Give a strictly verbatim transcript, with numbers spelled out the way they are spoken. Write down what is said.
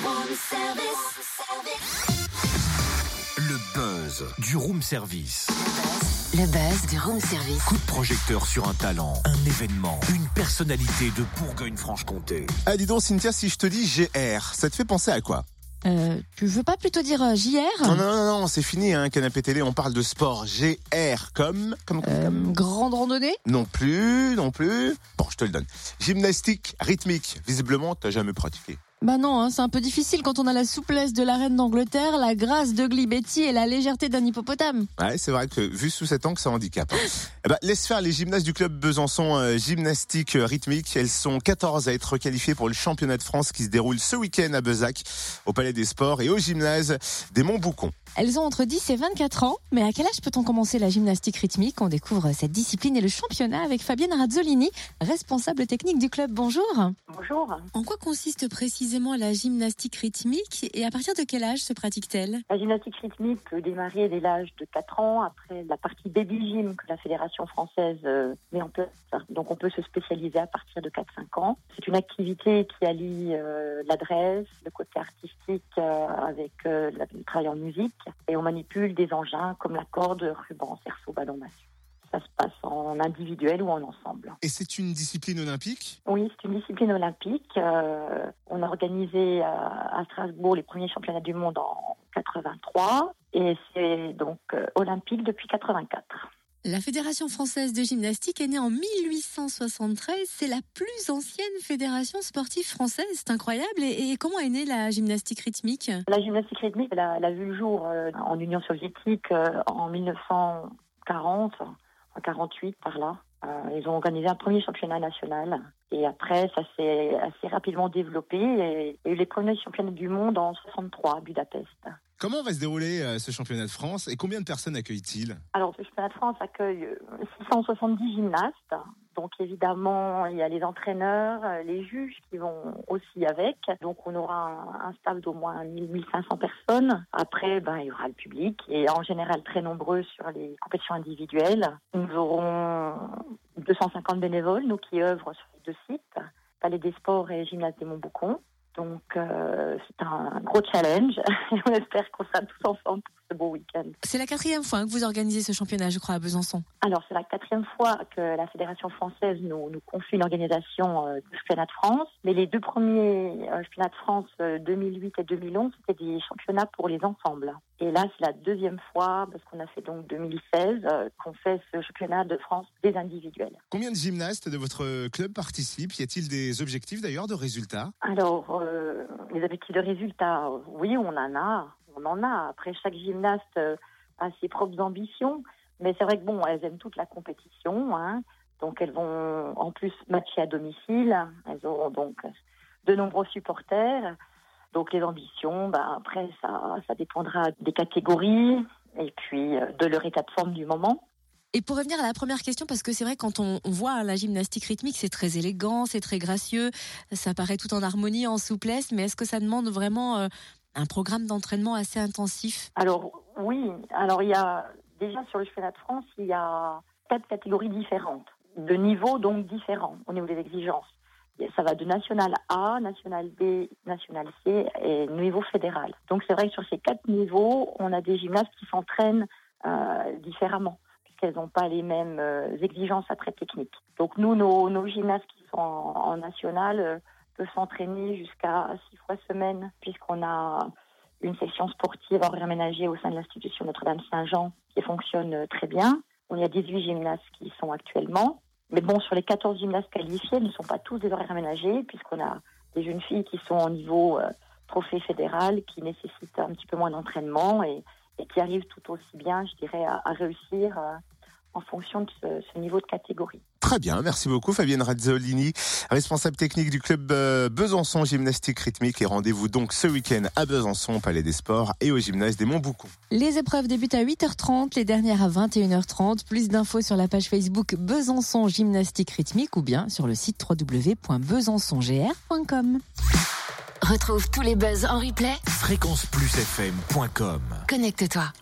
Le buzz du room service. Le buzz du room service. Coup de projecteur sur un talent, un événement, une personnalité de Bourgogne-Franche-Comté. Ah dis donc Cynthia, si je te dis G R, ça te fait penser à quoi ? Euh, tu veux pas plutôt dire euh, J R ? Non, non, non, non, c'est fini, hein, Canapé Télé, on parle de sport. G R comme... comme, euh, comme... Grande randonnée ? Non plus, non plus. Bon, je te le donne. Gymnastique rythmique. Visiblement, t'as jamais pratiqué. Bah non, hein, c'est un peu difficile quand on a la souplesse de la reine d'Angleterre, la grâce de Glibetti et la légèreté d'un hippopotame. Ouais, c'est vrai que vu sous cet angle, ça handicape. Eh bah, laisse faire les gymnastes du club Besançon euh, Gymnastique Rhythmique. Elles sont quatorze à être qualifiées pour le championnat de France qui se déroule ce week-end à Besac, au Palais des Sports et au gymnase des Monts-Boucons. Elles ont entre dix et vingt-quatre ans, mais à quel âge peut-on commencer la gymnastique rythmique ? On découvre cette discipline et le championnat avec Fabienne Razzolini, responsable technique du club. Bonjour. Bonjour. En quoi consiste précisément la gymnastique rythmique et à partir de quel âge se pratique-t-elle ? La gymnastique rythmique peut démarrer dès l'âge de quatre ans, après la partie baby gym que la Fédération française met en place. Donc on peut se spécialiser à partir de quatre à cinq ans. C'est une activité qui allie euh, l'adresse, le côté artistique euh, avec euh, le travail en musique. Et on manipule des engins comme la corde, ruban, cerceau, ballon, massue. Ça se passe en individuel ou en ensemble. Et c'est une discipline olympique ? Oui, c'est une discipline olympique. Euh, on a organisé à, à Strasbourg les premiers championnats du monde en quatre-vingt-trois. Et c'est donc euh, olympique depuis quatre-vingt-quatre. La Fédération française de gymnastique est née en mille huit cent soixante-treize. C'est la plus ancienne fédération sportive française. C'est incroyable. Et, et comment est née la gymnastique rythmique ? La gymnastique rythmique, elle a, elle a vu le jour euh, en Union soviétique euh, en mille neuf cent quarante, en quarante-huit par là. Euh, ils ont organisé un premier championnat national. Et après, ça s'est assez rapidement développé. Et, et les premiers championnats du monde en soixante-trois à Budapest. Comment va se dérouler euh, ce championnat de France et combien de personnes accueille-t-il ? Alors, le championnat de France accueille six cent soixante-dix gymnastes. Donc, évidemment, il y a les entraîneurs, les juges qui vont aussi avec. Donc, on aura un, un staff d'au moins mille à mille cinq cents personnes. Après, ben, il y aura le public et en général très nombreux sur les compétitions individuelles. Nous aurons deux cent cinquante bénévoles, nous qui œuvrent sur les deux sites, Palais des Sports et Gymnase des Monts-Boucons. Donc, euh, c'est un gros challenge et on espère qu'on sera tous ensemble pour ce beau week-end. C'est la quatrième fois que vous organisez ce championnat, je crois, à Besançon. Alors, c'est la quatrième fois que la Fédération française nous, nous confie une organisation euh, du championnat de France. Mais les deux premiers euh, championnats de France, euh, deux mille huit et deux mille onze, c'était des championnats pour les ensembles. Et là, c'est la deuxième fois, parce qu'on a fait donc deux mille seize, euh, qu'on fait ce championnat de France des individuels. Combien de gymnastes de votre club participent ? Y a-t-il des objectifs d'ailleurs de résultats ? Alors, euh, Euh, les objectifs de résultats, oui, on en a, on en a. Après, chaque gymnaste euh, a ses propres ambitions, mais c'est vrai que bon, elles aiment toute la compétition, hein, donc elles vont en plus matcher à domicile, elles auront donc de nombreux supporters, donc les ambitions, bah, après ça, ça dépendra des catégories et puis euh, de leur état de forme du moment. Et pour revenir à la première question, parce que c'est vrai, quand on voit la gymnastique rythmique, c'est très élégant, c'est très gracieux, ça paraît tout en harmonie, en souplesse, mais est-ce que ça demande vraiment euh, un programme d'entraînement assez intensif ? Alors oui, alors il y a déjà sur le championnat de France, il y a quatre catégories différentes, de niveaux donc différents au niveau des exigences. Ça va de national A, national B, national C et niveau fédéral. Donc c'est vrai que sur ces quatre niveaux, on a des gymnastes qui s'entraînent euh, différemment. Qu'elles n'ont pas les mêmes euh, exigences après technique. Donc nous, nos, nos gymnastes qui sont en, en national euh, peuvent s'entraîner jusqu'à six fois semaine, puisqu'on a une section sportive réaménagée au sein de l'institution Notre-Dame-Saint-Jean qui fonctionne euh, très bien. On y a dix-huit gymnastes qui y sont actuellement. Mais bon, sur les quatorze gymnastes qualifiés, ils ne sont pas tous des horaires aménagés, puisqu'on a des jeunes filles qui sont au niveau euh, trophée fédéral, qui nécessitent un petit peu moins d'entraînement et et qui arrivent tout aussi bien, je dirais, à, à réussir euh, en fonction de ce, ce niveau de catégorie. Très bien, merci beaucoup Fabienne Razzolini, responsable technique du club euh, Besançon Gymnastique Rhythmique. Et rendez-vous donc ce week-end à Besançon, au Palais des Sports et au Gymnase des Monts-Boucons. Les épreuves débutent à huit heures trente, les dernières à vingt et une heures trente. Plus d'infos sur la page Facebook Besançon Gymnastique Rhythmique ou bien sur le site w w w point besançon g r point com. Retrouve tous les buzz en replay. fréquence plus f m point com. Connecte-toi.